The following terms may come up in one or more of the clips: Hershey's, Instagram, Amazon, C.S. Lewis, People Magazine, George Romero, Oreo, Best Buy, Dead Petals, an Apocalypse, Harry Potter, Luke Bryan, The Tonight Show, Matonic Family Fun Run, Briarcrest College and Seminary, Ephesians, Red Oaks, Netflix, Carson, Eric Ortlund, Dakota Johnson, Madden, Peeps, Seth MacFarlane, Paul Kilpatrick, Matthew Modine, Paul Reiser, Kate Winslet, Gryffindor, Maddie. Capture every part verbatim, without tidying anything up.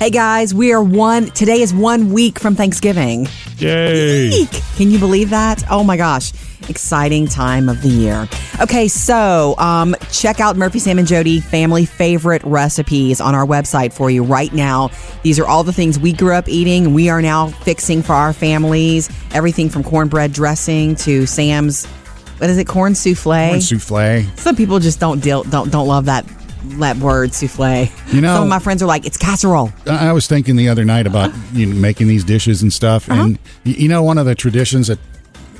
Hey guys, we are one. Today is one week from Thanksgiving. Yay! Week. Can you believe that? Oh my gosh! Exciting time of the year. Okay, so um, check out Murphy, Sam, and Jody family favorite recipes on our website for you right now. These are all the things we grew up eating and we are now fixing for our families. Everything from cornbread dressing to Sam's, what is it, corn souffle? Corn souffle. Some people just don't deal, don't don't love that. That word souffle. You know, some of my friends are like, it's casserole. I was thinking the other night about you know, making these dishes and stuff, uh-huh. and you know, one of the traditions that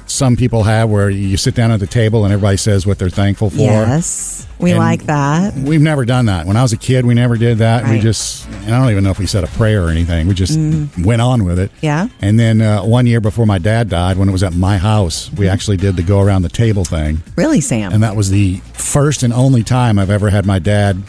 some people have where you sit down at the table and everybody says what they're thankful for. Yes, we and like that. We've never done that. When I was a kid, we never did that. Right. We just, and I don't even know if we said a prayer or anything. We just mm. went on with it. Yeah. And then uh, one year before my dad died, when it was at my house, we actually did the go around the table thing. Really, Sam? And that was the first and only time I've ever had my dad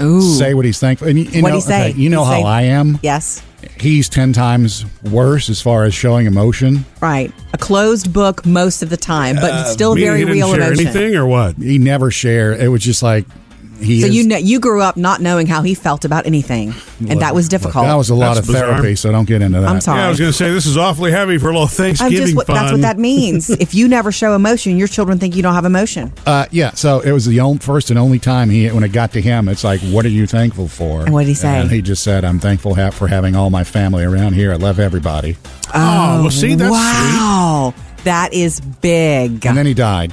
Ooh. say what he's thankful. And, you know, what do you say? Okay, you know how say? I am. Yes. He's ten times worse as far as showing emotion. Right. A closed book most of the time, but uh, still very real emotion. He didn't share anything or what? He never shared. It was just like he So is, you know, you grew up not knowing how he felt about anything, and look, that was difficult. Look, that was a lot that's of bizarre. Therapy, so don't get into that. I'm sorry. Yeah, I was going to say, this is awfully heavy for a little Thanksgiving I'm just, fun. That's what that means. If you never show emotion, your children think you don't have emotion. Uh, yeah, so it was the only, first and only time he, when it got to him, it's like, what are you thankful for? And what did he say? And he just said, I'm thankful for having all my family around here. I love everybody. Oh, oh well, see, that's wow. sweet. Wow, that is big. And then he died.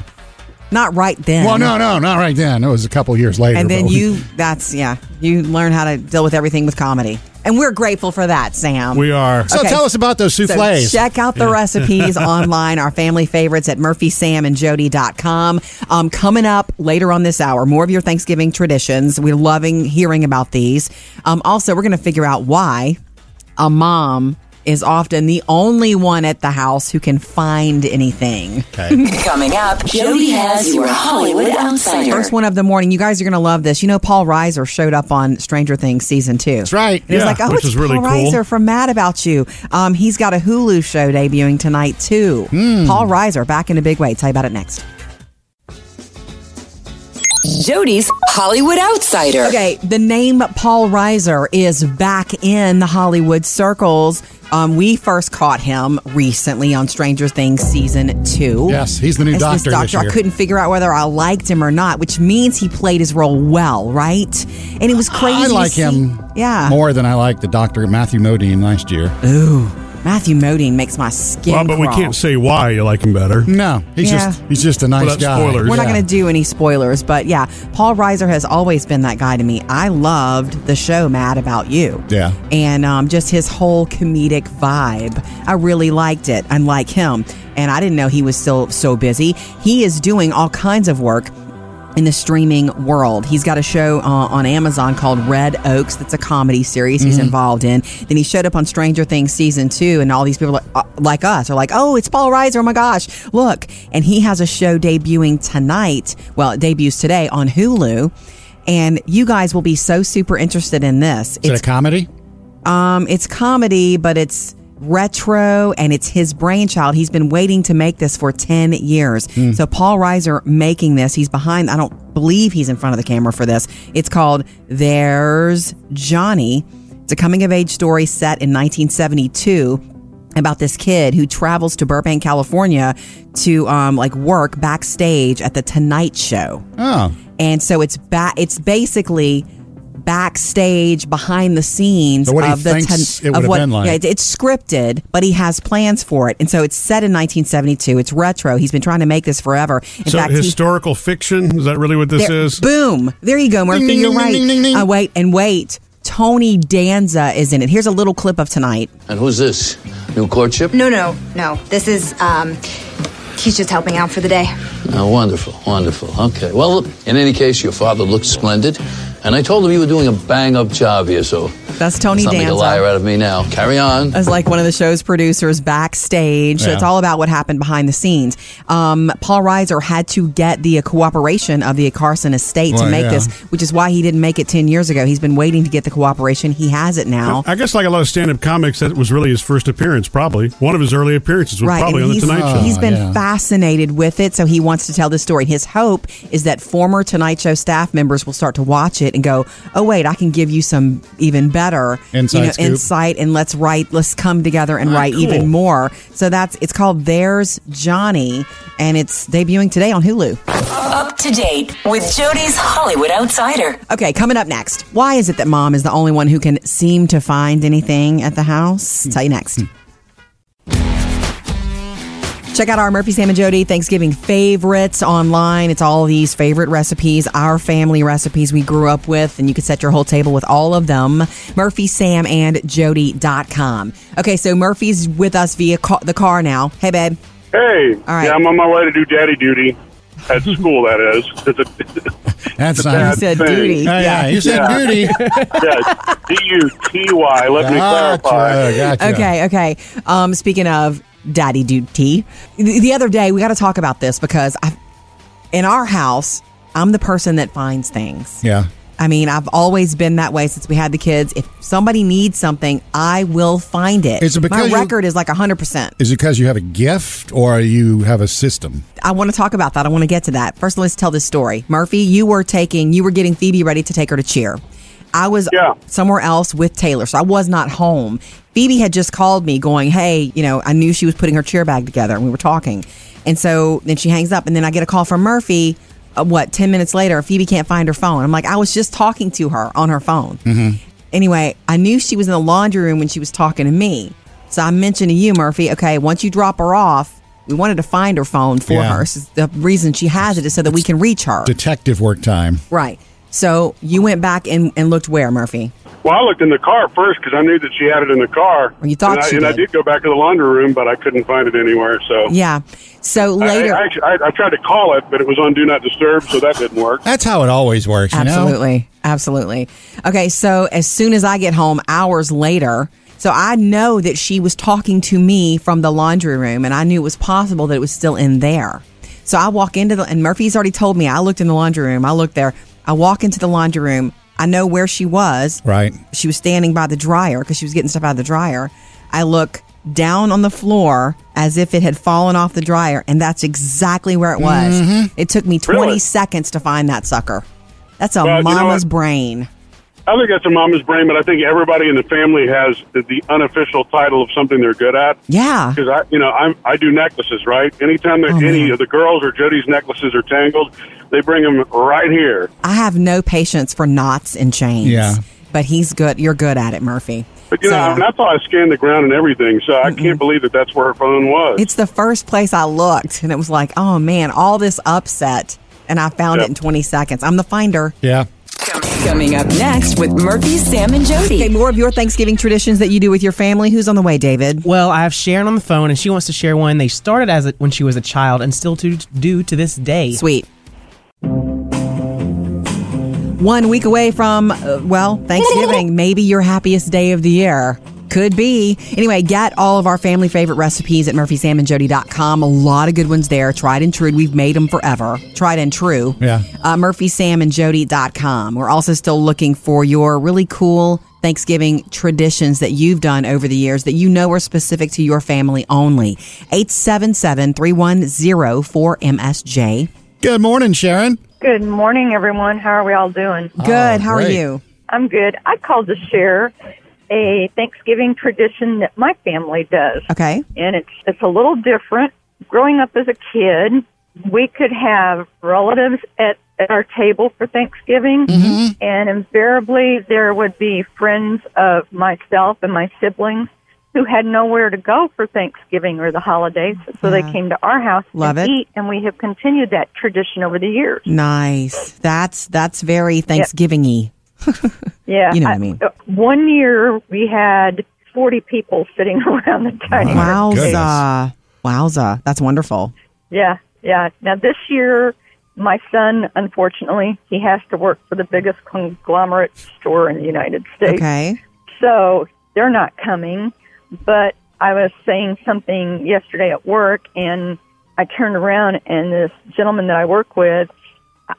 Not right then. Well, no, no, not right then. It was a couple years later. And then you, that's, yeah, you learn how to deal with everything with comedy. And we're grateful for that, Sam. We are. So okay. Tell us about those souffles. So check out the yeah. recipes online, our family favorites at Murphy Sam and Jody dot com. Um, coming up later on this hour, more of your Thanksgiving traditions. We're loving hearing about these. Um, also, we're going to figure out why a mom is often the only one at the house who can find anything. Okay. Coming up, Jody has your Hollywood Outsider. First one of the morning. You guys are going to love this. You know, Paul Reiser showed up on Stranger Things season two. That's right. And yeah, it was like, oh, which it's is really Paul cool. Reiser from Mad About You. Um, he's got a Hulu show debuting tonight, too. Mm. Paul Reiser, back in a big way. Tell you about it next. Jody's Hollywood Outsider. Okay, the name Paul Reiser is back in the Hollywood circles. Um, we first caught him recently on Stranger Things season two. Yes, he's the new As doctor. This doctor this year. I couldn't figure out whether I liked him or not, which means he played his role well, right? And it was crazy. I like him yeah. more than I liked the doctor Matthew Modine last year. Ooh. Matthew Modine makes my skin Well, but crawl. We can't say why you like him better. No, he's yeah. just he's just a nice well, guy. Spoilers. We're yeah. not going to do any spoilers, but yeah, Paul Reiser has always been that guy to me. I loved the show Mad About You. Yeah. And um, just his whole comedic vibe. I really liked it. I like him. And I didn't know he was still so busy. He is doing all kinds of work in the streaming world. He's got a show uh, on Amazon called Red Oaks. That's a comedy series he's mm-hmm. involved in. Then he showed up on Stranger Things season two, and all these people like, uh, like us are like, oh, it's Paul Reiser. Oh my gosh, look. And he has a show debuting tonight. Well, it debuts today on Hulu. And you guys will be so super interested in this. Is it's, it a comedy? Um, it's comedy, but it's retro, and it's his brainchild. He's been waiting to make this for ten years. Mm. So Paul Reiser making this, he's behind, I don't believe he's in front of the camera for this. It's called There's Johnny. It's a coming-of-age story set in nineteen seventy-two about this kid who travels to Burbank, California to um, like work backstage at The Tonight Show. Oh. And so it's ba- it's basically backstage, behind the scenes so what of he the thinks ten, it of what been like. Yeah, it's scripted, but he has plans for it, and so it's set in nineteen seventy-two. It's retro. He's been trying to make this forever. In so fact, historical he, fiction is that really what this there, is? Boom! There you go, Murphy. Ding, ding, you're ding, right. Ding, ding, ding. Uh, wait and wait. Tony Danza is in it. Here's a little clip of tonight. And who's this? New courtship? No, no, no. This is. um He's just helping out for the day. Oh, wonderful, wonderful. Okay. Well, in any case, your father looked splendid, and I told him you were doing a bang-up job here, so... That's Tony Danza. Something to liar out of me now. Carry on. As like one of the show's producers backstage. Yeah. So it's all about what happened behind the scenes. Um, Paul Reiser had to get the cooperation of the Carson estate well, to make yeah. this, which is why he didn't make it ten years ago. He's been waiting to get the cooperation. He has it now. I guess like a lot of stand-up comics, that was really his first appearance, probably. One of his early appearances was right. probably and on The Tonight Show. He's been yeah. fascinated with it, so he wants to tell this story. His hope is that former Tonight Show staff members will start to watch it and go, oh, wait, I can give you some even better inside you know, insight, and let's write, let's come together and All write cool. even more. So that's, it's called There's Johnny, and it's debuting today on Hulu. Up to date with Jody's Hollywood Outsider. Okay, coming up next, why is it that mom is the only one who can seem to find anything at the house? Mm. Tell you next. Mm. Check out our Murphy, Sam, and Jody Thanksgiving favorites online. It's all these favorite recipes, our family recipes we grew up with, and you can set your whole table with all of them. Murphy Sam and Jody dot com. Okay, so Murphy's with us via ca- the car now. Hey, babe. Hey. All right. Yeah, I'm on my way to do daddy duty. At school, that is. It's a, That's nice. You said thing. duty. Oh, yeah. yeah, you said yeah. duty. yeah, D U T Y. Let gotcha, me clarify. Gotcha. Okay, okay. Um, speaking of daddy duty, the other day, we got to talk about this because I, in our house, I'm the person that finds things. Yeah. I mean, I've always been that way since we had the kids. If somebody needs something, I will find it. Is it because my record you, is like one hundred percent. Is it because you have a gift or you have a system? I want to talk about that. I want to get to that. First, let's tell this story. Murphy, you were taking, you were getting Phoebe ready to take her to cheer. I was yeah. somewhere else with Taylor, so I was not home. Phoebe had just called me going, hey, you know, I knew she was putting her cheer bag together, and we were talking. And so then she hangs up, and then I get a call from Murphy. What, ten minutes later, Phoebe can't find her phone. I'm like, I was just talking to her on her phone. Mm-hmm. Anyway, I knew she was in the laundry room when she was talking to me. So I mentioned to you, Murphy, okay, once you drop her off, we wanted to find her phone for yeah. her. So the reason she has it is so that it's we can reach her. Detective work time. Right. So you went back and, and looked where, Murphy? Well, I looked in the car first because I knew that she had it in the car. Well, you thought and she I, did. And I did go back to the laundry room, but I couldn't find it anywhere. So yeah. So later. I, I, I, I tried to call it, but it was on Do Not Disturb, so that didn't work. That's how it always works, you Absolutely. Know? Absolutely. Okay, so as soon as I get home, hours later, so I know that she was talking to me from the laundry room, and I knew it was possible that it was still in there. So I walk into the, and Murphy's already told me, I looked in the laundry room, I looked there. I walk into the laundry room. I know where she was. Right. She was standing by the dryer because she was getting stuff out of the dryer. I look down on the floor as if it had fallen off the dryer, and that's exactly where it was. Mm-hmm. It took me twenty really? seconds to find that sucker. That's a well, mama's you know brain. I think that's a mama's brain, but I think everybody in the family has the, the unofficial title of something they're good at. Yeah. Because, I, you know, I'm, I do necklaces, right? Anytime that oh, any man. of the girls or Jody's necklaces are tangled, they bring them right here. I have no patience for knots and chains. Yeah. But he's good. You're good at it, Murphy. But, you so, know, I, mean, I thought I scanned the ground and everything, so I mm-mm. can't believe that that's where her phone was. It's the first place I looked, and it was like, oh, man, all this upset, and I found yep. it in twenty seconds. I'm the finder. Yeah. Coming up next with Murphy, Sam, and Jody. Okay, more of your Thanksgiving traditions that you do with your family. Who's on the way, David? Well, I have Sharon on the phone, and she wants to share one. They started as a, when she was a child and still to, do to this day. Sweet. One week away from, uh, well, Thanksgiving, maybe your happiest day of the year. Could be. Anyway, get all of our family favorite recipes at Murphy Sam and Jody dot com. A lot of good ones there. Tried and true. We've made them forever. Tried and true. Yeah. Uh, Murphy Sam and Jody dot com. We're also still looking for your really cool Thanksgiving traditions that you've done over the years that you know are specific to your family only. eight seven seven, three one zero, four M S J. Good morning, Sharon. Good morning, everyone. How are we all doing? Good. Oh, How great. are you? I'm good. I called to share a Thanksgiving tradition that my family does. Okay. And it's it's a little different. Growing up as a kid, we could have relatives at, at our table for Thanksgiving, mm-hmm. and invariably there would be friends of myself and my siblings who had nowhere to go for Thanksgiving or the holidays, so uh, they came to our house love and it. eat, and we have continued that tradition over the years. Nice. That's, that's very Thanksgiving-y. Yep. yeah, you know what I, I mean. One year we had forty people sitting around the dining room. Wowza! Wowza! That's wonderful. Yeah, yeah. Now this year, my son, unfortunately, he has to work for the biggest conglomerate store in the United States. Okay. So they're not coming. But I was saying something yesterday at work, and I turned around, and this gentleman that I work with,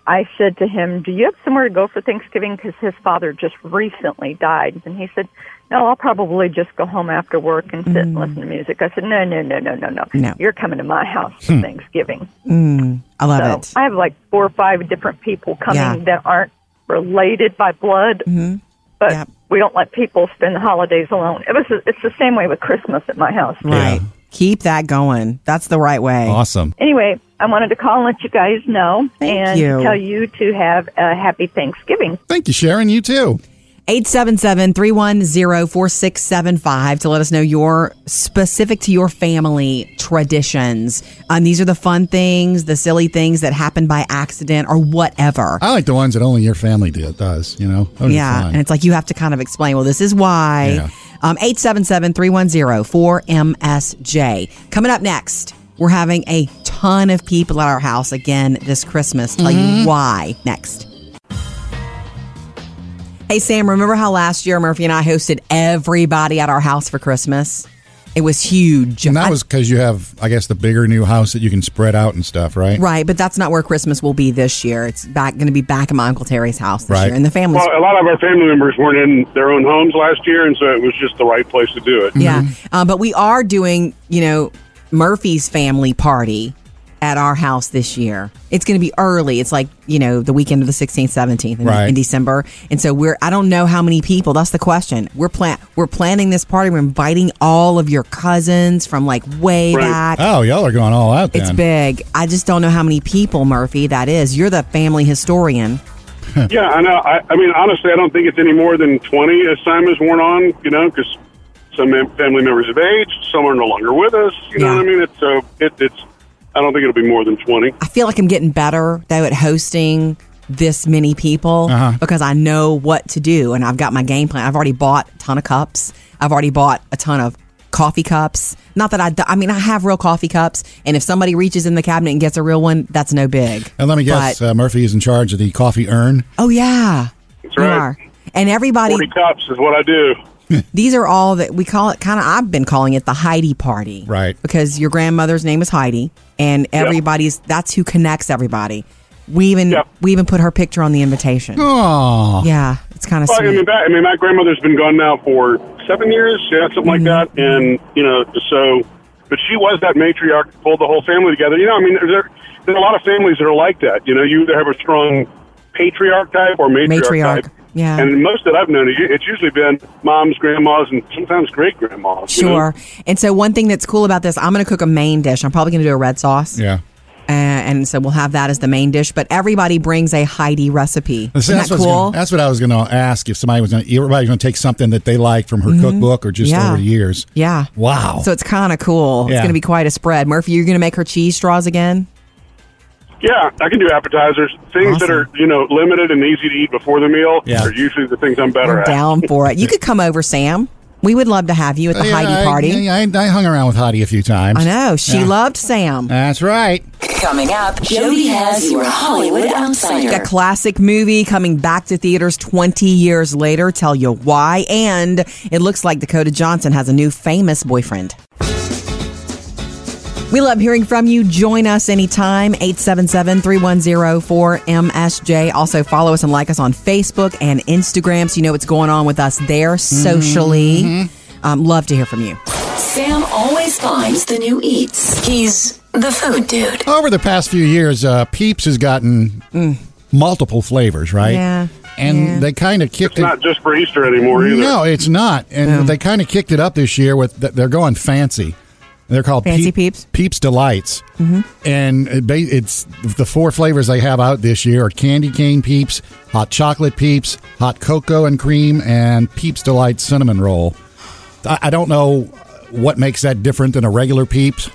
I said to him, do you have somewhere to go for Thanksgiving? Because his father just recently died. And he said, no, I'll probably just go home after work and sit mm. and listen to music. I said, no, no, no, no, no, no. no. You're coming to my house for hmm. Thanksgiving. Mm. I love so it. I have like four or five different people coming yeah. that aren't related by blood, mm-hmm. but yep. we don't let people spend the holidays alone. It was a, it's the same way with Christmas at my house. Right. Yeah. Keep that going. That's the right way. Awesome. Anyway, I wanted to call and let you guys know. Thank and you. Tell you to have a happy Thanksgiving. Thank you, Sharon. You too. eight seven seven, three one zero, four six seven five to let us know your specific to your family traditions. Um, these are the fun things, the silly things that happen by accident or whatever. I like the ones that only your family did, does, you know? Yeah, and it's like you have to kind of explain, well, this is why. Yeah. Um, eight seven seven, three one zero, four M S J. Coming up next, we're having a ton of people at our house again this Christmas. Tell mm-hmm. you why next. Hey, Sam, remember how last year Murphy and I hosted everybody at our house for Christmas? It was huge. And that I, was because you have, I guess, the bigger new house that you can spread out and stuff, right? Right, but that's not where Christmas will be this year. It's back going to be back at my Uncle Terry's house this right. year. And the families. Well, a lot of our family members weren't in their own homes last year, and so it was just the right place to do it. Mm-hmm. Yeah, uh, but we are doing, you know, Murphy's family party at our house this year. It's going to be early. It's like, you know, the weekend of the sixteenth, seventeenth in, right. in December. And so we're, I don't know how many people, that's the question. We're plan, we're planning this party. We're inviting all of your cousins from like way right. back. Oh, y'all are going all out then. It's big. I just don't know how many people, Murphy, that is. You're the family historian. Yeah, I know. I, I mean, honestly, I don't think it's any more than twenty as time has worn on, you know, because some family members have aged, some are no longer with us. You yeah. know what I mean? It's so, it, it's, I don't think it'll be more than twenty. I feel like I'm getting better, though, at hosting this many people uh-huh. because I know what to do, and I've got my game plan. I've already bought a ton of cups. I've already bought a ton of coffee cups. Not that I... I mean, I have real coffee cups, and if somebody reaches in the cabinet and gets a real one, that's no big. And let me guess, but, uh, Murphy is in charge of the coffee urn. Oh, yeah. That's right. We are. And everybody... forty cups is what I do. These are all that we call it, kind of, I've been calling it the Heidi party. Right. Because your grandmother's name is Heidi, and everybody's, yep. that's who connects everybody. We even yep. we even put her picture on the invitation. Oh. Yeah, it's kind of well, sweet. I mean, that, I mean, my grandmother's been gone now for seven years, yeah, something mm-hmm. like that. And, you know, so, but she was that matriarch that pulled the whole family together. You know, I mean, there, there are a lot of families that are like that. You know, you either have a strong patriarch type or matriarch, matriarch. type. Yeah. And most that I've known, it's usually been moms, grandmas, and sometimes great-grandmas. Sure. You know? And so one thing that's cool about this, I'm going to cook a main dish. I'm probably going to do a red sauce. Yeah. Uh, and so we'll have that as the main dish. But everybody brings a Heidi recipe. Isn't that cool? Gonna, that's what I was going to ask. If somebody was going to, everybody's going to take something that they like from her mm-hmm. cookbook or just yeah. over the years. Yeah. Wow. So it's kind of cool. Yeah. It's going to be quite a spread. Murphy, you're going to make her cheese straws again? Yeah, I can do appetizers. Things awesome. that are, you know, limited and easy to eat before the meal yeah. are usually the things I'm better We're at. Down for it. You could come over, Sam. We would love to have you at the yeah, Heidi party. I, I, I hung around with Heidi a few times. I know. She yeah. loved Sam. That's right. Coming up, Jody has your Hollywood Outsider. The classic movie coming back to theaters twenty years later. Tell you why. And it looks like Dakota Johnson has a new famous boyfriend. We love hearing from you. Join us anytime, eight seven seven, three one zero, four M S J. Also, follow us and like us on Facebook and Instagram so you know what's going on with us there mm-hmm. socially. Mm-hmm. Um, love to hear from you. Sam always finds the new eats. He's the food dude. Over the past few years, uh, Peeps has gotten mm. multiple flavors, right? Yeah. And yeah. they kind of kicked it. It's not it. just for Easter anymore either. No, it's not. And yeah. they kind of kicked it up this year with, they're going fancy. They're called Fancy Peep, Peeps. Peeps Delights. Mm-hmm. And it, it's the four flavors they have out this year are Candy Cane Peeps, Hot Chocolate Peeps, Hot Cocoa and Cream, and Peeps Delight Cinnamon Roll. I, I don't know what makes that different than a regular Peeps.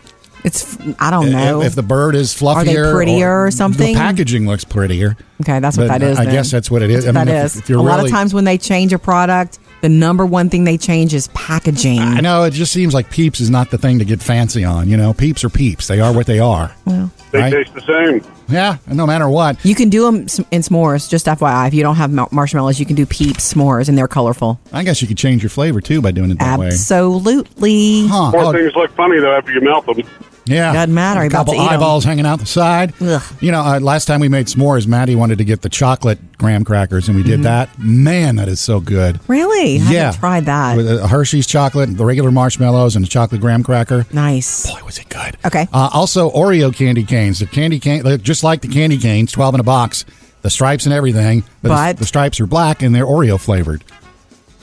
It's I don't know. If, if the bird is fluffier. Are they prettier or, or something? The packaging looks prettier. Okay, that's what but that is. I then. guess that's what it is. That's I mean, that if, is. If you're a really, lot of times when they change a product... The number one thing they change is packaging. I know. It just seems like Peeps is not the thing to get fancy on. You know, Peeps are Peeps. They are what they are. Well, they right? taste the same. Yeah, no matter what. You can do them in s'mores, just F Y I. If you don't have marshmallows, you can do Peeps s'mores, and they're colorful. I guess you could change your flavor, too, by doing it that Absolutely. way. Absolutely. Huh. More oh. things look funny, though, after you melt them. Yeah. Doesn't matter. A couple eyeballs them. hanging out the side. Ugh. You know, uh, last time we made s'mores, Maddie wanted to get the chocolate graham crackers, and we did mm-hmm. that. Man, that is so good. Really? Yeah. I haven't tried that. With a Hershey's chocolate, the regular marshmallows, and the chocolate graham cracker. Nice. Boy, was it good. Okay. Uh, also, Oreo candy canes. The candy cane, just like the candy canes, twelve in a box. the stripes and everything, but, but? The, the stripes are black and they're Oreo flavored.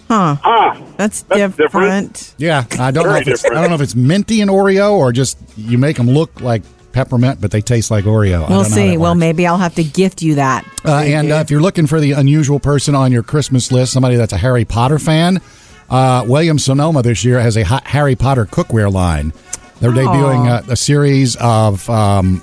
Huh. Ah, that's, that's different. different. Yeah, I don't know if it's, I don't know if it's minty and Oreo or just you make them look like peppermint, but they taste like Oreo. We'll see. Well, maybe I'll have to gift you that. Uh, and uh, if you're looking for the unusual person on your Christmas list, somebody that's a Harry Potter fan, uh, Williams-Sonoma this year has a Harry Potter cookware line. They're debuting a, a series of um,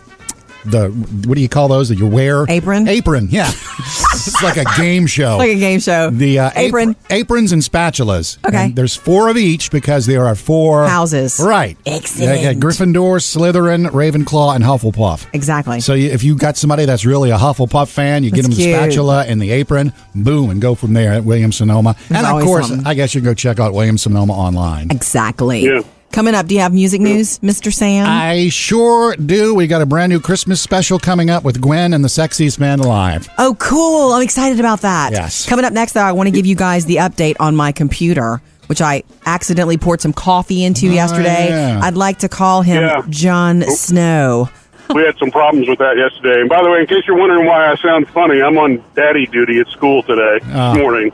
the, what do you call those that you wear? Apron. Apron, yeah. It's like a game show. Like a game show. The uh, apron. Ap- aprons and spatulas. Okay. And there's four of each because there are four. Houses. Right. Excellent. They got Gryffindor, Slytherin, Ravenclaw, and Hufflepuff. Exactly. So you, if you've got somebody that's really a Hufflepuff fan, you that's get them cute. The spatula and the apron, boom, and go from there at Williams-Sonoma. There's and, of course, something. I guess you can go check out Williams-Sonoma online. Exactly. Yeah. Coming up, do you have music news, Mister Sam? I sure do. We got a brand new Christmas special coming up with Gwen and the Sexiest Man Alive. Oh, cool. I'm excited about that. Yes. Coming up next, though, I want to give you guys the update on my computer, which I accidentally poured some coffee into oh, yesterday. Yeah. I'd like to call him yeah. Jon Snow. We had some problems with that yesterday. And by the way, in case you're wondering why I sound funny, I'm on daddy duty at school today, oh. this morning.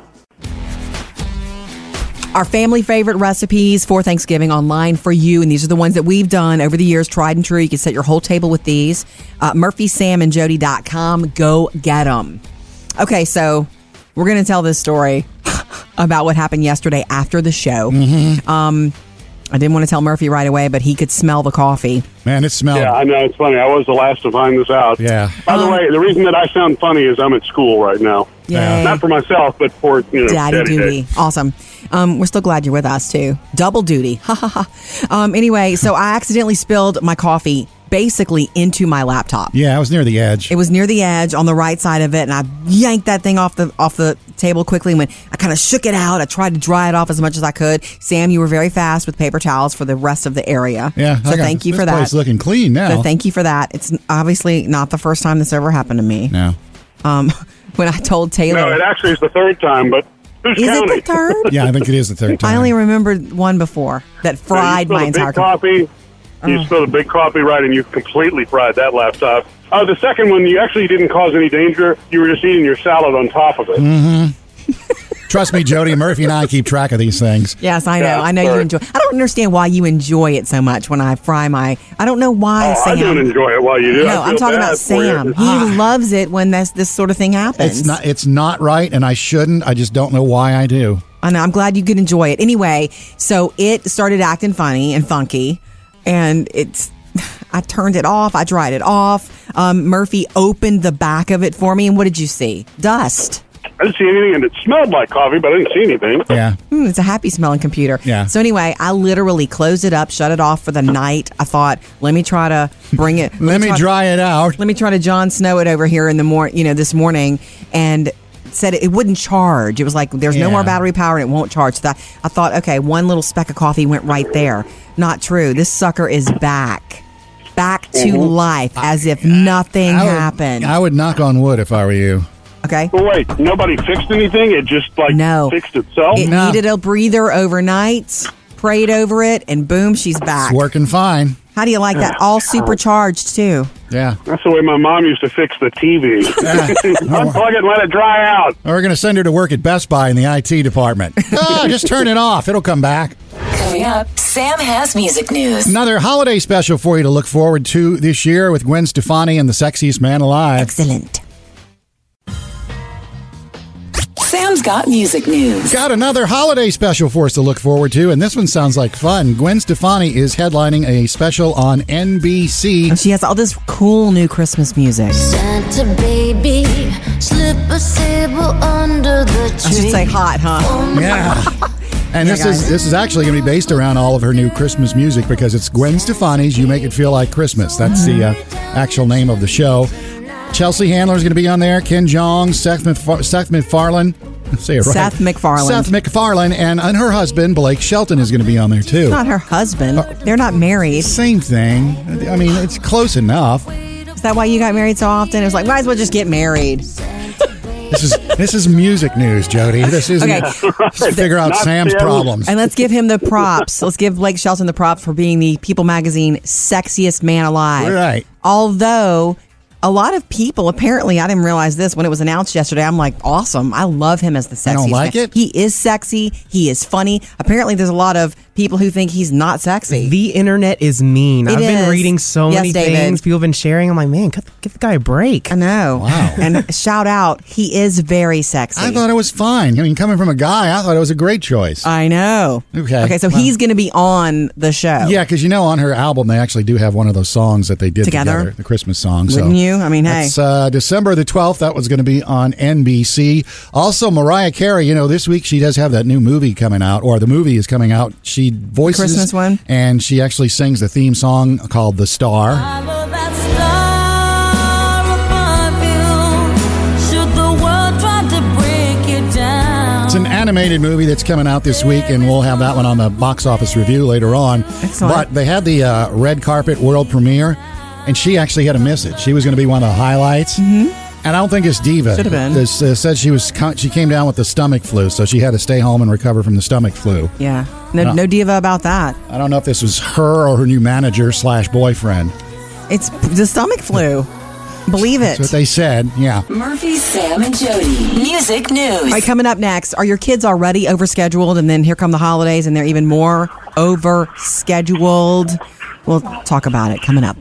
Our family favorite recipes for Thanksgiving online for you. And these are the ones that we've done over the years, tried and true. You can set your whole table with these. Uh, Murphy Sam and Jody dot com. Go get them. Okay, so we're going to tell this story about what happened yesterday after the show. Mm-hmm. Um, I didn't want to tell Murphy right away, but he could smell the coffee. Man, it smelled. Yeah, I know. It's funny. I was the last to find this out. Yeah. By um, the way, the reason that I sound funny is I'm at school right now. Yeah. Not for myself, but for, you know, Daddy, Daddy duty. Day. Awesome. Um, we're still glad you're with us, too. Double duty. Ha, ha, ha. Um, anyway, so I accidentally spilled my coffee basically into my laptop. Yeah, I was near the edge. It was near the edge on the right side of it, and I yanked that thing off the off the table quickly. When I kind of shook it out, I tried to dry it off as much as I could. Sam, you were very fast with paper towels for the rest of the area. Yeah. So I got, thank you for that. This place looking clean now. So thank you for that. It's obviously not the first time this ever happened to me. No. Um, when I told Taylor. No, it actually is the third time, but who's is counting? It the third? Yeah, I think it is the third time. I only remembered one before that fried yeah, my entire coffee. Oh. You spilled a big coffee, right, and you completely fried that laptop. Uh, the second one, you actually didn't cause any danger. You were just eating your salad on top of it. Mm-hmm. Trust me, Jody, Murphy and I keep track of these things. Yes, I know. Yeah, I know sure. you enjoy I don't understand why you enjoy it so much when I fry my... I don't know why, oh, Sam. I don't enjoy it while you do. No, I'm talking about Sam. He loves it when this, this sort of thing happens. It's not, it's not right, and I shouldn't. I just don't know why I do. I know. I'm glad you could enjoy it. Anyway, so it started acting funny and funky. And it's, I turned it off. I dried it off. Um, Murphy opened the back of it for me. And what did you see? Dust. I didn't see anything, and it smelled like coffee, but I didn't see anything. Yeah. Mm, it's a happy-smelling computer. Yeah. So anyway, I literally closed it up, shut it off for the night. I thought, let me try to bring it. let, let me, me dry to, it out. Let me try to Jon Snow it over here in the mor- you know, this morning. And said it, it wouldn't charge. It was like, there's yeah. no more battery power, and it won't charge. So that, I thought, okay, one little speck of coffee went right there. Not true. This sucker is back. Back to mm-hmm. life as if nothing I, I would, happened. I would knock on wood if I were you. Okay. Well, wait, nobody fixed anything? It just, like, no. fixed itself? It no. needed a breather overnight, prayed over it, and boom, she's back. It's working fine. How do you like that? All supercharged, too. Yeah. That's the way my mom used to fix the T V. Unplug it and let it dry out. We're going to send her to work at Best Buy in the I T department. Oh, just turn it off. It'll come back. Coming up, Sam has music news. Another holiday special for you to look forward to this year with Gwen Stefani and the Sexiest Man Alive. Excellent. Sam's got music news. Got another holiday special for us to look forward to, and this one sounds like fun. Gwen Stefani is headlining a special on N B C. And she has all this cool new Christmas music. Santa baby, slip a sable under the tree. I should say hot, huh? Yeah. And this is this is actually going to be based around all of her new Christmas music because it's Gwen Stefani's You Make It Feel Like Christmas. That's mm-hmm. the uh, actual name of the show. Chelsea Handler's going to be on there. Ken Jeong, Seth MacFarlane. Seth MacFarlane. Say it right. Seth MacFarlane. Seth MacFarlane. And, and her husband, Blake Shelton, is going to be on there, too. It's not her husband. Uh, They're not married. Same thing. I mean, it's close enough. Is that why you got married so often? It was like, might as well just get married. This is this is music news, Jody. This is okay. Let's figure out Not Sam's problems. And let's give him the props. Let's give Blake Shelton the props for being the People Magazine Sexiest Man Alive. All right. Although... a lot of people, apparently, I didn't realize this when it was announced yesterday. I'm like, awesome. I love him as the sexiest. I don't like man. it. He is sexy. He is funny. Apparently, there's a lot of people who think he's not sexy. The internet is mean. It I've is. been reading so yes, many David. things. People have been sharing. I'm like, man, give the guy a break. I know. Wow. And shout out, he is very sexy. I thought it was fine. I mean, coming from a guy, I thought it was a great choice. I know. Okay. Okay, so well. he's going to be on the show. Yeah, because you know on her album, they actually do have one of those songs that they did together, together the Christmas song. Wouldn't so. you? I mean, hey. It's uh, December the twelfth. That was going to be on N B C. Also, Mariah Carey, you know, this week she does have that new movie coming out, or the movie is coming out. She She voices Christmas one, and she actually sings the theme song called "The Star." I love that star above you. Should the world try to break it down? It's an animated movie that's coming out this week, and we'll have that one on the box office review later on. Excellent. But they had the uh, red carpet world premiere, and she actually had to miss it. She was going to be one of the highlights. Mm-hmm. And I don't think it's diva. Should have been. This, uh, said she was she came down with the stomach flu, so she had to stay home and recover from the stomach flu. Yeah, no, no, no diva about that. I don't know if this was her or her new manager slash boyfriend. It's the stomach flu. Believe it. That's what they said. Yeah. Murphy, Sam, and Jody. Music news. All right, coming up next. Are your kids already overscheduled? And then here come the holidays, and they're even more overscheduled. We'll talk about it coming up.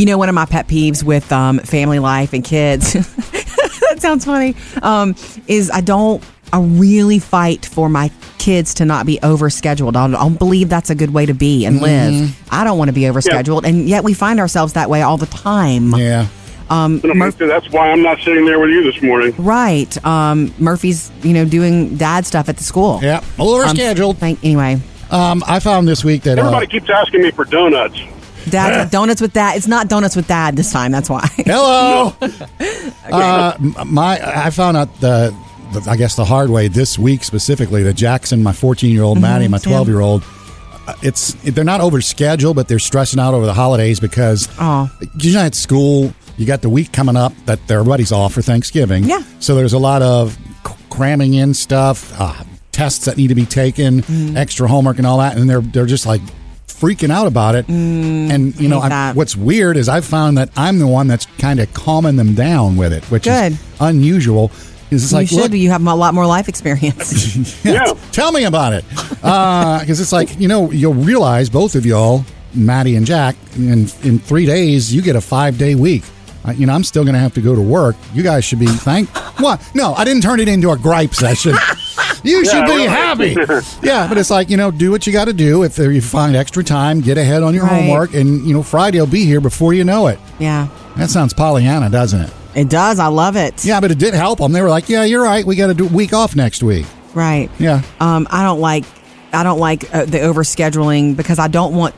You know, one of my pet peeves with um, family life and kids, that sounds funny, um, is I don't, I really fight for my kids to not be overscheduled. I don't believe that's a good way to be and live. Mm-hmm. I don't want to be overscheduled, yeah. and yet we find ourselves that way all the time. Yeah. Um, Murphy, that's why I'm not sitting there with you this morning. Right. Um, Murphy's, you know, doing dad stuff at the school. Yeah, a little overscheduled. Um, thank, anyway. Um, I found this week that... Everybody uh, keeps asking me for donuts. Dad's yeah. like donuts with dad. It's not donuts with dad this time. That's why. Hello. okay. uh, my, I found out the, the, I guess the hard way this week specifically that Jackson, my fourteen-year-old, Maddie, mm-hmm. my twelve-year-old, uh, it's they're not over scheduled, but they're stressing out over the holidays because oh. you know at school you got the week coming up that everybody's off for Thanksgiving. Yeah. So there's a lot of cramming in stuff, uh, tests that need to be taken, mm. extra homework, and all that, and they're they're just like. freaking out about it, mm, and you know I, what's weird is I've found that I'm the one that's kind of calming them down with it, which Good. is unusual. Is it's you like, should look, you have a lot more life experience. yeah, yeah. Tell me about it, because uh, it's like you know you'll realize both of y'all, Maddie and Jack, in in three days you get a five day week. Uh, you know I'm still going to have to go to work. You guys should be thankful. What? No, I didn't turn it into a gripe session. You yeah, should be happy. yeah, but it's like, you know, do what you got to do. If you find extra time, get ahead on your right. homework. And, you know, Friday will be here before you know it. Yeah. That sounds Pollyanna, doesn't it? It does. I love it. Yeah, but it did help them. They were like, yeah, you're right. We got a week off next week. Right. Yeah. Um, I don't like I don't like uh, the overscheduling because I don't want...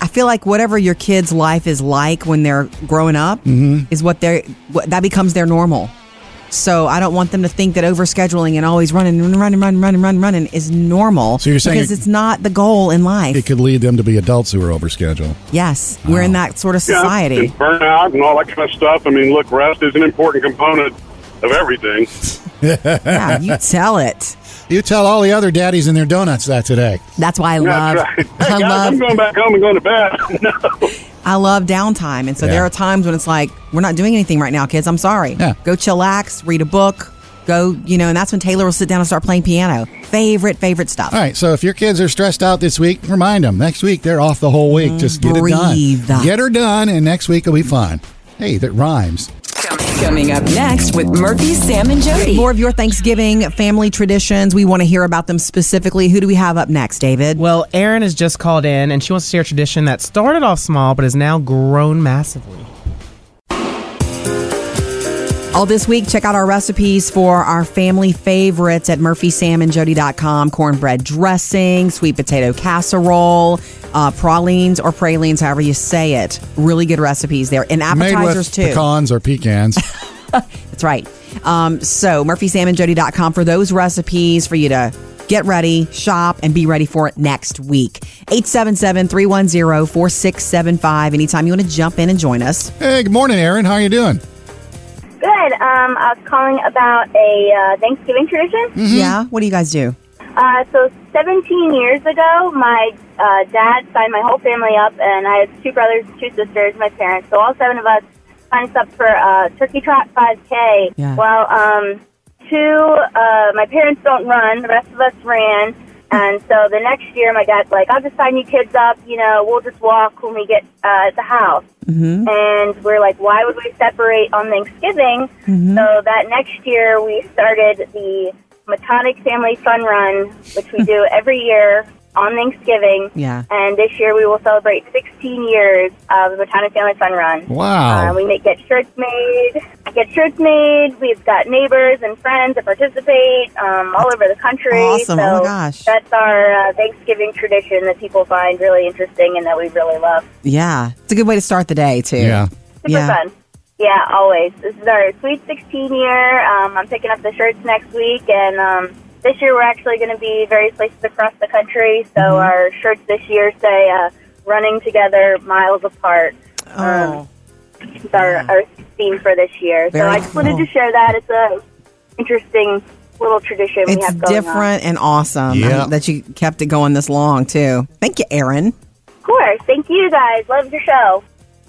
I feel like whatever your kid's life is like when they're growing up mm-hmm. is what they're... What, that becomes their normal. So I don't want them to think that overscheduling and always running, running, running, running, running, running is normal. So you're saying because it, it's not the goal in life. It could lead them to be adults who are overscheduled. Yes, wow. We're in that sort of society. Yeah, and burnout and all that kind of stuff. I mean, look, rest is an important component of everything. yeah, you tell it. You tell all the other daddies and their donuts that today. That's why I love. Right. Hey, I guys, love. I'm going back home and going to bed. no. I love downtime, and so yeah. there are times when it's like, we're not doing anything right now, kids. I'm sorry. Yeah. Go chillax, read a book, go, you know, and that's when Taylor will sit down and start playing piano. Favorite, favorite stuff. All right, so if your kids are stressed out this week, remind them. Next week, they're off the whole week. Just get Breathe. it done. Get her done, and next week will be fun. Hey, that rhymes. Coming up next with Murphy, Sam, and Jody. More of your Thanksgiving family traditions. We want to hear about them specifically. Who do we have up next, David? Well, Erin has just called in, and she wants to share a tradition that started off small but has now grown massively. All this week, check out our recipes for our family favorites at Murphy Sam and Jody dot com. Cornbread dressing, sweet potato casserole, uh, pralines or pralines, however you say it. Really good recipes there. And appetizers, too. Made with pecans or pecans. That's right. Um, so, Murphy Sam and Jody dot com for those recipes for you to get ready, shop, and be ready for it next week. eight seven seven, three one zero, four six seven five. Anytime you want to jump in and join us. Hey, good morning, Erin. How are you doing? Good. Um, I was calling about a uh, Thanksgiving tradition. Mm-hmm. Yeah. What do you guys do? Uh, so seventeen years ago, my uh, dad signed my whole family up, and I had two brothers and two sisters, my parents. So all seven of us signed us up for uh, Turkey Trot five K. Yeah. Well, um, two, uh, my parents don't run. The rest of us ran. And so the next year, my dad's like, I'll just sign you kids up. You know, we'll just walk when we get uh, at the house. Mm-hmm. And we're like, why would we separate on Thanksgiving? Mm-hmm. So that next year, we started the Matonic Family Fun Run, which we do every year on Thanksgiving. Yeah. And this year, we will celebrate sixteen years of the Matonic Family Fun Run. Wow. Uh, we make, get shirts made. Get shirts made. We've got neighbors and friends that participate um, all over the country. Awesome. So oh, my gosh. That's our uh, Thanksgiving tradition that people find really interesting and that we really love. Yeah. It's a good way to start the day, too. Yeah. Super yeah. fun. Yeah, always. This is our sweet sixteen year. Um, I'm picking up the shirts next week, and um, this year we're actually going to be various places across the country. So mm-hmm. our shirts this year say uh, running together miles apart. Oh. Um, it's our, yeah. our theme for this year. Very so I just cool. wanted to share that. It's a interesting little tradition it's we have going different on. And awesome yeah. um, that you kept it going this long, too. Thank you, Erin. Of course. Thank you, guys. Love your show.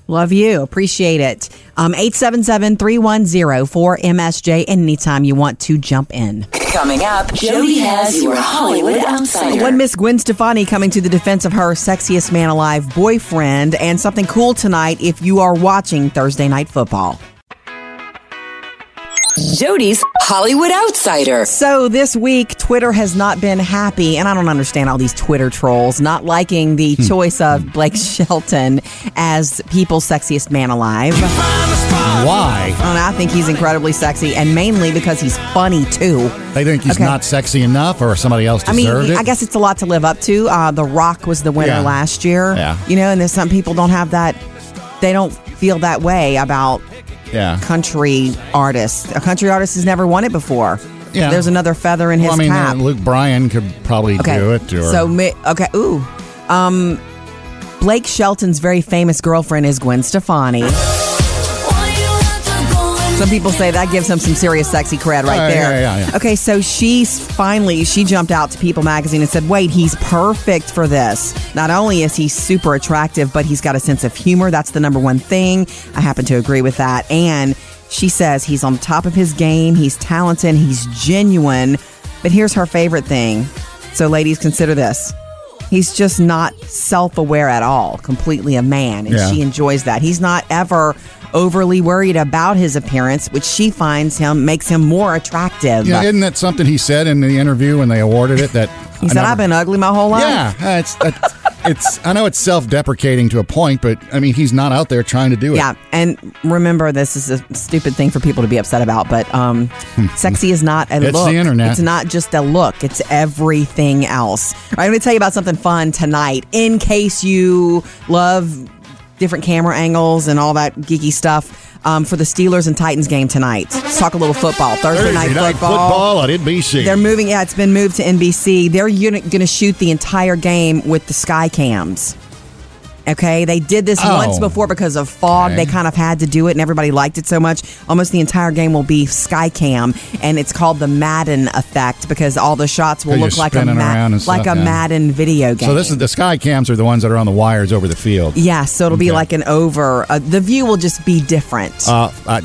Love you. Appreciate it. Um, eight seven seven, three one zero, four M S J anytime you want to jump in. Coming up, Jody has your Hollywood Outsider. One Miss Gwen Stefani coming to the defense of her sexiest man alive boyfriend, and something cool tonight if you are watching Thursday Night Football. Jody's Hollywood Outsider. So this week, Twitter has not been happy, and I don't understand all these Twitter trolls not liking the choice of Blake Shelton as People's Sexiest Man Alive. Why? And I think he's incredibly sexy, and mainly because he's funny, too. They think he's okay. not sexy enough, or somebody else deserved it? I mean, it? I guess it's a lot to live up to. Uh, the Rock was the winner yeah. last year. Yeah. You know, and there's some people don't have that, they don't feel that way about... Yeah. Country artist. A country artist has never won it before. Yeah. There's another feather in well, his cap. I mean, cap. Uh, Luke Bryan could probably okay. do it. Or... So, okay. Ooh. Um, Blake Shelton's very famous girlfriend is Gwen Stefani. Some people say that gives him some serious sexy cred right uh, there. Yeah, yeah, yeah. Okay, so she's finally, she jumped out to People Magazine and said, wait, he's perfect for this. Not only is he super attractive, but he's got a sense of humor. That's the number one thing. I happen to agree with that. And she says he's on top of his game. He's talented. He's genuine. But here's her favorite thing. So ladies, consider this. He's just not self-aware at all. Completely a man. And yeah. she enjoys that. He's not ever... overly worried about his appearance, which she finds him makes him more attractive. Yeah, isn't that something he said in the interview when they awarded it? That he I said, never, "I've been ugly my whole life." Yeah, it's it's, it's. I know it's self-deprecating to a point, but I mean, he's not out there trying to do it. Yeah, and remember, this is a stupid thing for people to be upset about, but um, sexy is not a it's look. It's the internet. It's not just a look. It's everything else. All right, I'm going to tell you about something fun tonight, in case you love. Different camera angles and all that geeky stuff um, for the Steelers and Titans game tonight. Let's talk a little football. Thursday, Thursday night, night football. Football at N B C. They're moving. Yeah, it's been moved to N B C. They're going to shoot the entire game with the sky cams. Okay, they did this oh. once before because of fog. Okay. They kind of had to do it, and everybody liked it so much. Almost the entire game will be sky cam, and it's called the Madden effect because all the shots will look like a Ma- like a yeah. Madden video game. So this is the sky cams are the ones that are on the wires over the field. Yeah, so it'll okay. be like an over. Uh, the view will just be different. Uh, I-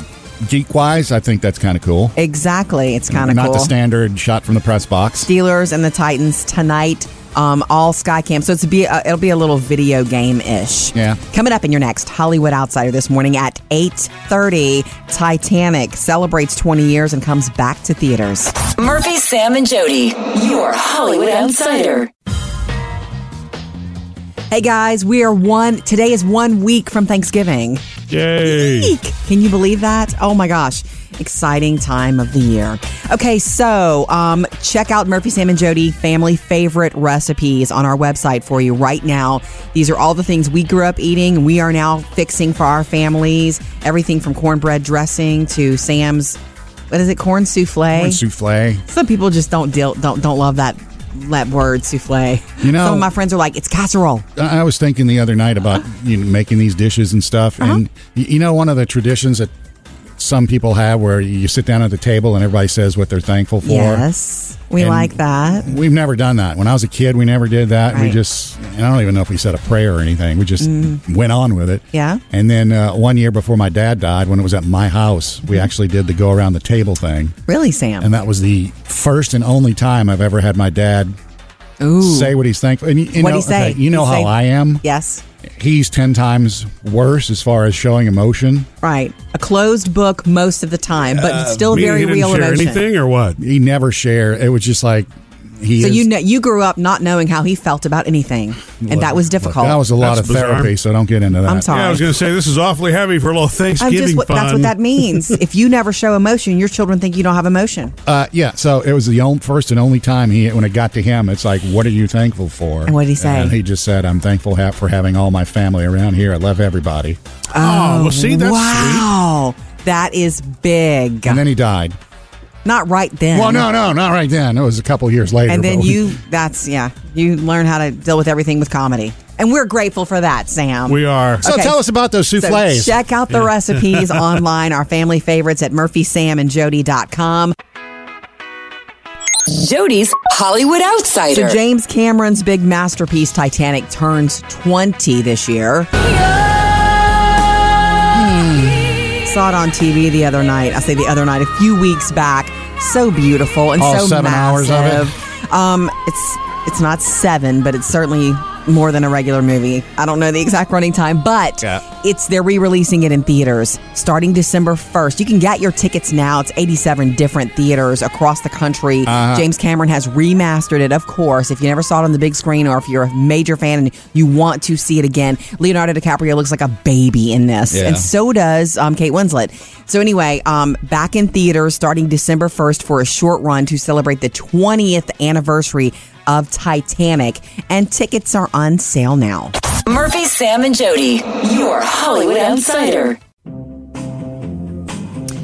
Geek-wise, I think that's kind of cool. Exactly. It's kind of cool. Not the standard shot from the press box. Steelers and the Titans tonight, um, all sky cam. So it's be a, it'll be a little video game-ish. Yeah. Coming up in your next Hollywood Outsider this morning at eight thirty, Titanic celebrates twenty years and comes back to theaters. Murphy, Sam, and Jody, your Hollywood Outsider. Hey guys, we are one. Today is one week from Thanksgiving. Yay! Eek. Can you believe that? Oh my gosh! Exciting time of the year. Okay, so um, check out Murphy, Sam, and Jody family favorite recipes on our website for you right now. These are all the things we grew up eating. We are now fixing for our families. Everything from cornbread dressing to Sam's. What is it? Corn souffle. Corn souffle. Some people just don't deal, don't don't love that. That word souffle. You know, some of my friends are like, it's casserole. I was thinking the other night about you know, making these dishes and stuff, uh-huh. and you know, one of the traditions that some people have where you sit down at the table and everybody says what they're thankful for. Yes, we and like that. We've never done that. When I was a kid, we never did that. Right. We just, and I don't even know if we said a prayer or anything. We just mm. went on with it. Yeah. And then uh, one year before my dad died, when it was at my house, we actually did the go around the table thing. Really, Sam? And that was the first and only time I've ever had my dad Ooh. say what he's thankful. And you, you what know, he say? Okay, you know he how say, I am. Yes. He's ten times worse as far as showing emotion. Right. A closed book most of the time, but uh, still very he didn't real share emotion. Anything or what? He never shared. It was just like he So is, you know, you grew up not knowing how he felt about anything, and look, that was difficult. Look, that was a lot that's of bizarre. Therapy, so don't get into that. I'm sorry. Yeah, I was going to say, this is awfully heavy for a little Thanksgiving I'm just, fun. That's what that means. If you never show emotion, your children think you don't have emotion. Uh, yeah, so it was the only, first and only time he, when it got to him, it's like, what are you thankful for? And what did he say? And he just said, I'm thankful ha- for having all my family around here. I love everybody. Oh, oh well, see, that's wow. sweet. Wow, that is big. And then he died. Not right then. Well, no, no, not right then. It was a couple years later. And then you, that's, yeah, you learn how to deal with everything with comedy. And we're grateful for that, Sam. We are. So okay. Tell us about those souffles. So check out the yeah. recipes online, our family favorites at Murphy Sam and Jody dot com. Jody's Hollywood Outsider. So James Cameron's big masterpiece, Titanic, turns twenty this year. Yeah. Hmm. Saw it on T V the other night. I say the other night, a few weeks back. So beautiful and all so seven massive. Hours of it. Um, it's it's not seven, but it's certainly more than a regular movie. I don't know the exact running time, but yeah. it's they're re-releasing it in theaters starting December first. You can get your tickets now. It's eighty-seven different theaters across the country. Uh-huh. James Cameron has remastered it, of course. If you never saw it on the big screen or if you're a major fan and you want to see it again, Leonardo DiCaprio looks like a baby in this. Yeah. And so does um, Kate Winslet. So anyway, um, back in theaters starting December first for a short run to celebrate the twentieth anniversary of Titanic, and tickets are on sale now. Murphy, Sam, and Jody, your Hollywood Outsider.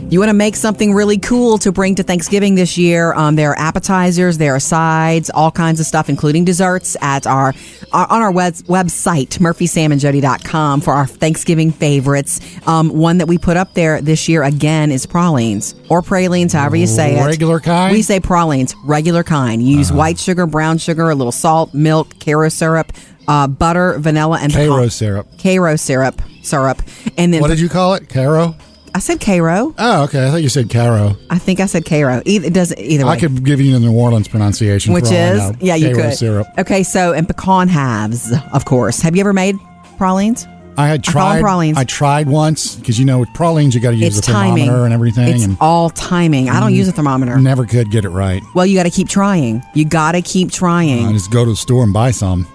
You want to make something really cool to bring to Thanksgiving this year. Um, there are appetizers, there are sides, all kinds of stuff, including desserts, at our, our on our web, website, Murphy Sam and Jody dot com, for our Thanksgiving favorites. Um, one that we put up there this year, again, is pralines, or pralines, however you say regular it. Regular kind? We say pralines, regular kind. You use uh-huh. white sugar, brown sugar, a little salt, milk, Karo syrup, uh, butter, vanilla, and... Karo syrup. Karo syrup. Syrup. And then... What did you call it? Karo? I said Cairo. Oh, okay. I thought you said Cairo. I think I said Cairo. Either, it doesn't, either way. I could give you the New Orleans pronunciation. Which is? Yeah, you Cairo could. Syrup. Okay, so, and pecan halves, of course. Have you ever made pralines? I had tried. I, pralines. I tried once, because you know, with pralines, you got to use it's the thermometer timing. And everything. It's and all timing. I don't use a thermometer. Never could get it right. Well, you got to keep trying. You got to keep trying. Uh, just go to the store and buy some.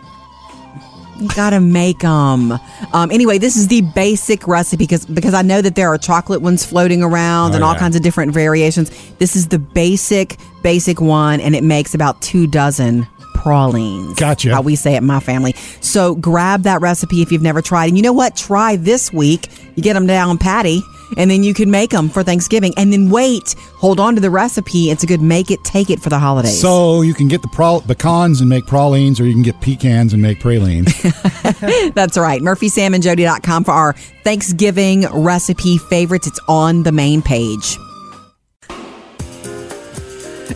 You gotta make them. Um, anyway, this is the basic recipe because because I know that there are chocolate ones floating around oh, and all yeah. kinds of different variations. This is the basic, basic one, and it makes about two dozen pralines. Gotcha. How we say it in my family. So grab that recipe if you've never tried. And you know what? Try this week. You get them down patty, and then you can make them for Thanksgiving. And then wait. Hold on to the recipe. It's a good make it, take it for the holidays. So you can get the pra- pecans and make pralines, or you can get pecans and make pralines. That's right. Murphy Sam and Jody dot com for our Thanksgiving recipe favorites. It's on the main page.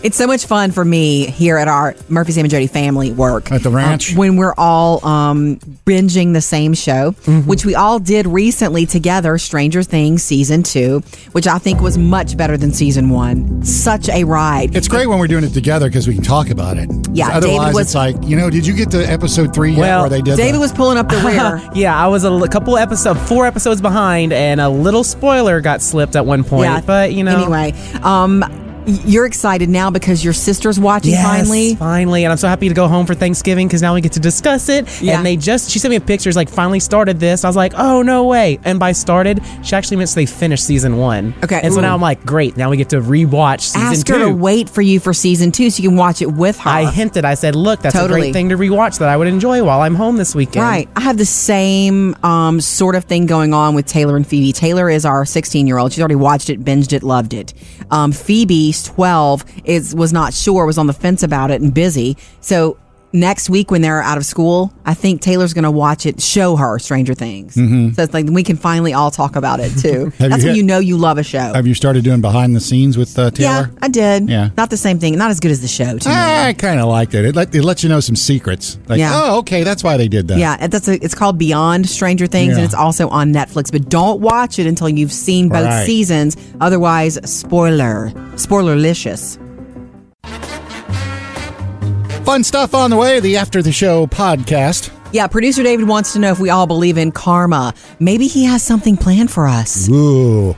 It's so much fun for me here at our Murphy, Sam, and Jody family work. At the ranch? Um, when we're all um, binging the same show, mm-hmm. which we all did recently together, Stranger Things Season two, which I think was much better than Season one. Such a ride. It's great when we're doing it together because we can talk about it. Yeah, otherwise, David was, it's like, you know, did you get to episode three yet? Well, where they did David that? Was pulling up the rear. Yeah, I was a couple episodes, four episodes behind, and a little spoiler got slipped at one point. Yeah. But, you know. Anyway, um... You're excited now because your sister's watching yes, finally. finally. And I'm so happy to go home for Thanksgiving because now we get to discuss it. Yeah. And they just, she sent me a picture. It's like, finally started this. I was like, oh, no way. And by started, she actually meant they finished season one. Okay. And so Ooh. now I'm like, great. Now we get to rewatch season Ask two. Ask her to wait for you for season two so you can watch it with her. I hinted. I said, look, that's totally. a great thing to rewatch that I would enjoy while I'm home this weekend. Right. I have the same um, sort of thing going on with Taylor and Phoebe. Taylor is our sixteen-year-old. She's already watched it, binged it, loved it. Um, Phoebe, twelve, is was not sure, was on the fence about it and busy. So next week when they're out of school, I think Taylor's going to watch it, show her Stranger Things. Mm-hmm. So it's like we can finally all talk about it, too. That's you when you know you love a show. Have you started doing behind the scenes with uh, Taylor? Yeah, I did. Yeah. Not the same thing. Not as good as the show, too. I kind of liked it. It, let, it lets you know some secrets. Like, yeah. oh, okay, that's why they did that. Yeah, that's a, it's called Beyond Stranger Things, yeah. and it's also on Netflix. But don't watch it until you've seen both right. seasons. Otherwise, spoiler. Spoiler-licious. Fun stuff on the way, the After the Show podcast. Yeah, producer David wants to know if we all believe in karma. Maybe he has something planned for us. Ooh.